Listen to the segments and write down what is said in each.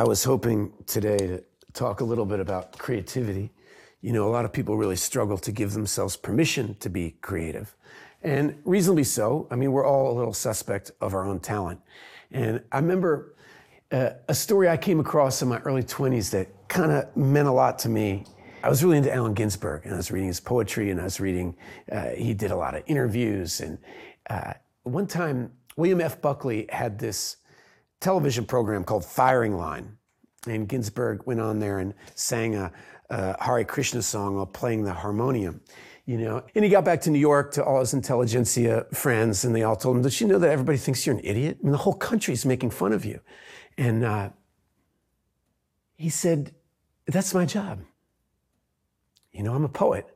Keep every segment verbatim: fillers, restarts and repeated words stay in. I was hoping today to talk a little bit about creativity. You know, a lot of people really struggle to give themselves permission to be creative, and reasonably so. I mean, we're all a little suspect of our own talent. And I remember uh, a story I came across in my early twenties that kind of meant a lot to me. I was really into Allen Ginsberg, and I was reading his poetry, and I was reading, uh, he did a lot of interviews. And uh, one time, William F. Buckley had this television program called Firing Line, and Ginsberg went on there and sang a, a Hare Krishna song while playing the harmonium, you know. And he got back to New York to all his intelligentsia friends, and they all told him, "Don't you know that everybody thinks you're an idiot? I mean, the whole country's making fun of you." And uh, he said, "That's my job. You know, I'm a poet,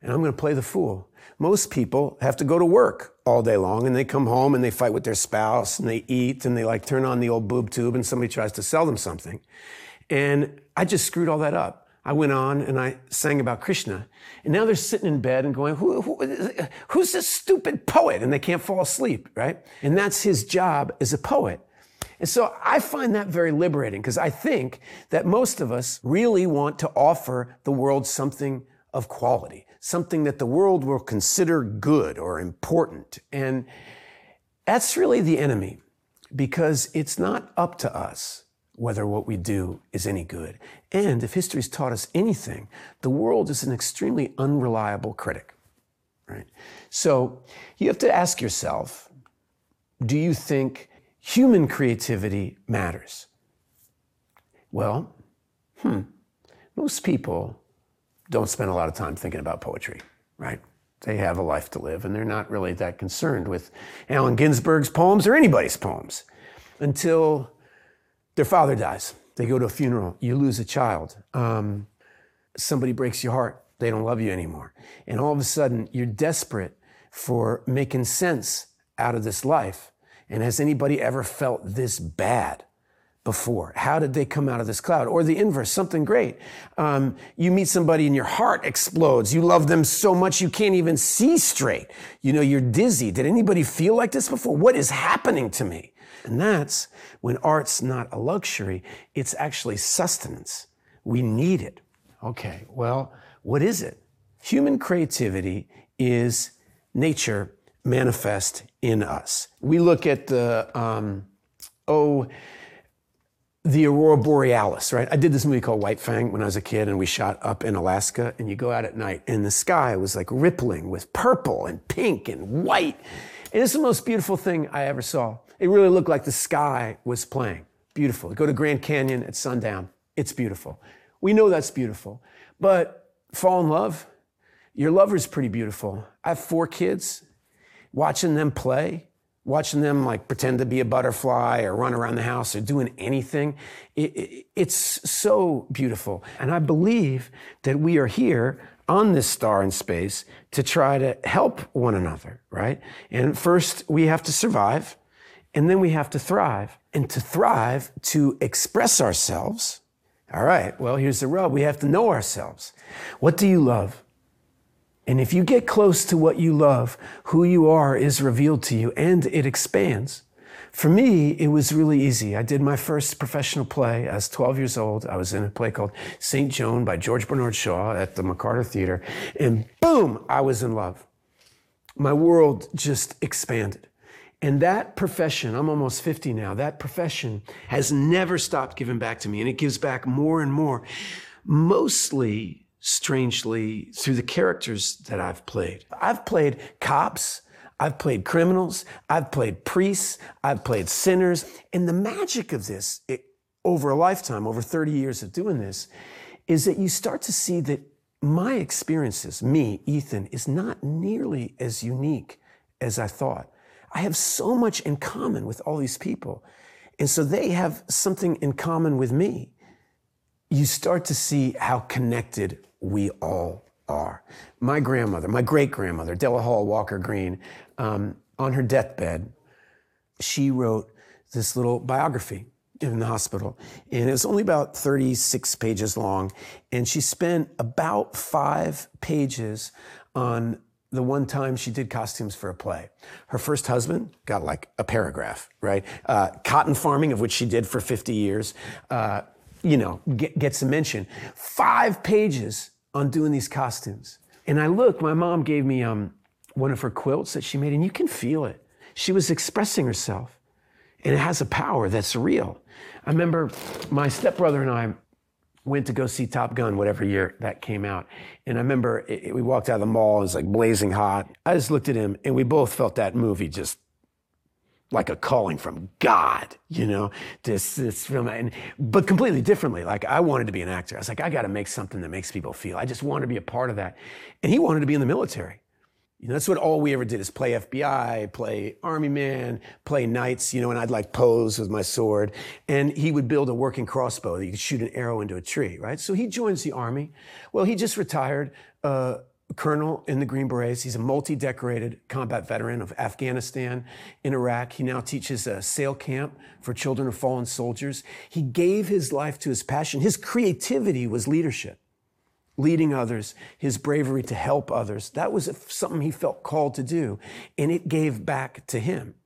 and I'm going to play the fool. Most people have to go to work all day long, and they come home, and they fight with their spouse, and they eat, and they, like, turn on the old boob tube, and somebody tries to sell them something. And I just screwed all that up. I went on, and I sang about Krishna. And now they're sitting in bed and going, who, who, who's this stupid poet? And they can't fall asleep, right? And that's his job as a poet. And so I find that very liberating, because I think that most of us really want to offer the world something of quality, something that the world will consider good or important. And that's really the enemy, because it's not up to us whether what we do is any good. And if history's taught us anything, the world is an extremely unreliable critic, right? So you have to ask yourself, do you think human creativity matters? Well, hmm, most people don't spend a lot of time thinking about poetry, right? They have a life to live, and they're not really that concerned with Allen Ginsberg's poems or anybody's poems until their father dies. They go to a funeral, you lose a child, um, somebody breaks your heart, they don't love you anymore. And all of a sudden, you're desperate for making sense out of this life. And has anybody ever felt this bad before? How did they come out of this cloud? Or the inverse, something great. Um, you meet somebody and your heart explodes. You love them so much you can't even see straight. You know, you're dizzy. Did anybody feel like this before? What is happening to me? And that's when art's not a luxury. It's actually sustenance. We need it. Okay, well, what is it? Human creativity is nature manifest in us. We look at the, um, oh, the Aurora Borealis, right? I did this movie called White Fang when I was a kid, and we shot up in Alaska, and you go out at night, and the sky was like rippling with purple and pink and white. And it's the most beautiful thing I ever saw. It really looked like the sky was playing. Beautiful. You go to Grand Canyon at sundown. It's beautiful. We know that's beautiful, but fall in love. Your lover's pretty beautiful. I have four kids. Watching them play, watching them like pretend to be a butterfly or run around the house or doing anything, it, it, it's so beautiful. And I believe that we are here on this star in space to try to help one another, right? And first we have to survive, and then we have to thrive. And to thrive, to express ourselves, all right, well, here's the rub, we have to know ourselves. What do you love? And if you get close to what you love, who you are is revealed to you, and it expands. For me, it was really easy. I did my first professional play. I was twelve years old. I was in a play called Saint Joan by George Bernard Shaw at the MacArthur Theater, and boom, I was in love. My world just expanded. And that profession, I'm almost fifty now, that profession has never stopped giving back to me, and it gives back more and more, mostly strangely, through the characters that I've played. I've played cops, I've played criminals, I've played priests, I've played sinners. And the magic of this, it, over a lifetime, over thirty years of doing this, is that you start to see that my experiences, me, Ethan, is not nearly as unique as I thought. I have so much in common with all these people. And so they have something in common with me. You start to see how connected we all are. My grandmother, my great-grandmother, Della Hall Walker-Green, um, on her deathbed, she wrote this little biography in the hospital, and it was only about thirty-six pages long, and she spent about five pages on the one time she did costumes for a play. Her first husband got like a paragraph, right? Uh, cotton farming, of which she did for fifty years, uh, you know, get, gets a mention. Five pages on doing these costumes. And I look, my mom gave me um, one of her quilts that she made, and you can feel it. She was expressing herself, and it has a power that's real. I remember my stepbrother and I went to go see Top Gun, whatever year that came out. And I remember it, it, we walked out of the mall, it was like blazing hot. I just looked at him, and we both felt that movie just like a calling from God, you know, this, this film, and, but completely differently. Like, I wanted to be an actor. I was like, I gotta make something that makes people feel. I just wanted to be a part of that. And he wanted to be in the military. You know, that's what all we ever did is play F B I, play Army man, play knights, you know, and I'd like pose with my sword. And he would build a working crossbow that you could shoot an arrow into a tree, right? So he joins the Army. Well, he just retired uh, colonel in the Green Berets. He's a multi-decorated combat veteran of Afghanistan and Iraq. He now teaches a sail camp for children of fallen soldiers. He gave his life to his passion. His creativity was leadership. Leading others, his bravery to help others. That was something he felt called to do, and it gave back to him.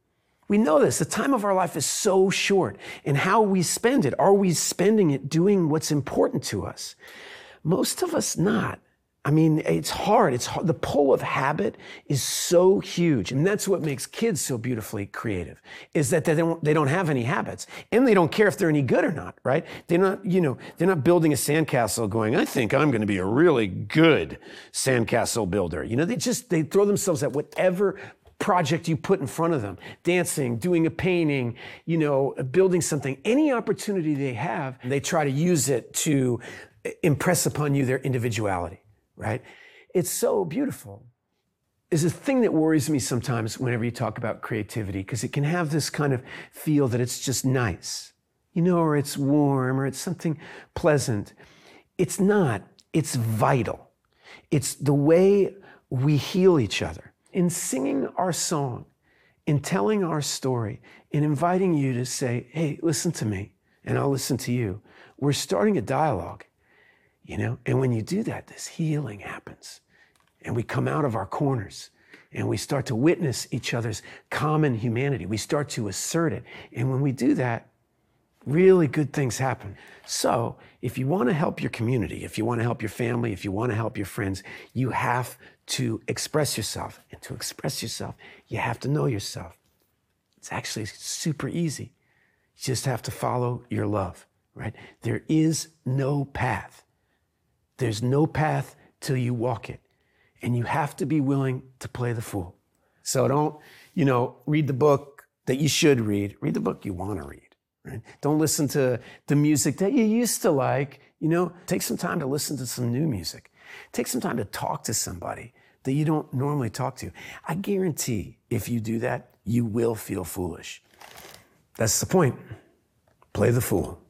We know this, the time of our life is so short, and how we spend it, are we spending it doing what's important to us? Most of us not. I mean, it's hard, it's hard. The pull of habit is so huge, and that's what makes kids so beautifully creative, is that they don't, they don't have any habits, and they don't care if they're any good or not, right? They're not, you know, they're not building a sandcastle going, I think I'm gonna be a really good sandcastle builder. You know, they just, they throw themselves at whatever project you put in front of them. Dancing, doing a painting, you know, building something, any opportunity they have, they try to use it to impress upon you their individuality. Right? It's so beautiful. There's a thing that worries me sometimes whenever you talk about creativity, because it can have this kind of feel that it's just nice, you know, or it's warm, or it's something pleasant. It's not, it's vital. It's the way we heal each other. In singing our song, in telling our story, in inviting you to say, hey, listen to me, and I'll listen to you, we're starting a dialogue. You know, and when you do that, this healing happens. And we come out of our corners and we start to witness each other's common humanity. We start to assert it. And when we do that, really good things happen. So if you want to help your community, if you want to help your family, if you want to help your friends, you have to express yourself. And to express yourself, you have to know yourself. It's actually super easy. You just have to follow your love, right? There is no path. There's no path till you walk it. And you have to be willing to play the fool. So don't, you know, read the book that you should read. Read the book you want to read, right? Don't listen to the music that you used to like. You know, take some time to listen to some new music. Take some time to talk to somebody that you don't normally talk to. I guarantee if you do that, you will feel foolish. That's the point. Play the fool.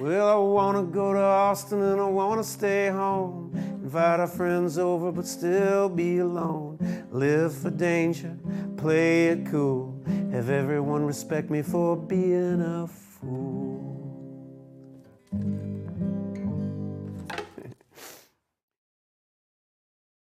Well, I wanna go to Austin and I wanna stay home. Invite our friends over but still be alone. Live for danger, play it cool. Have everyone respect me for being a fool.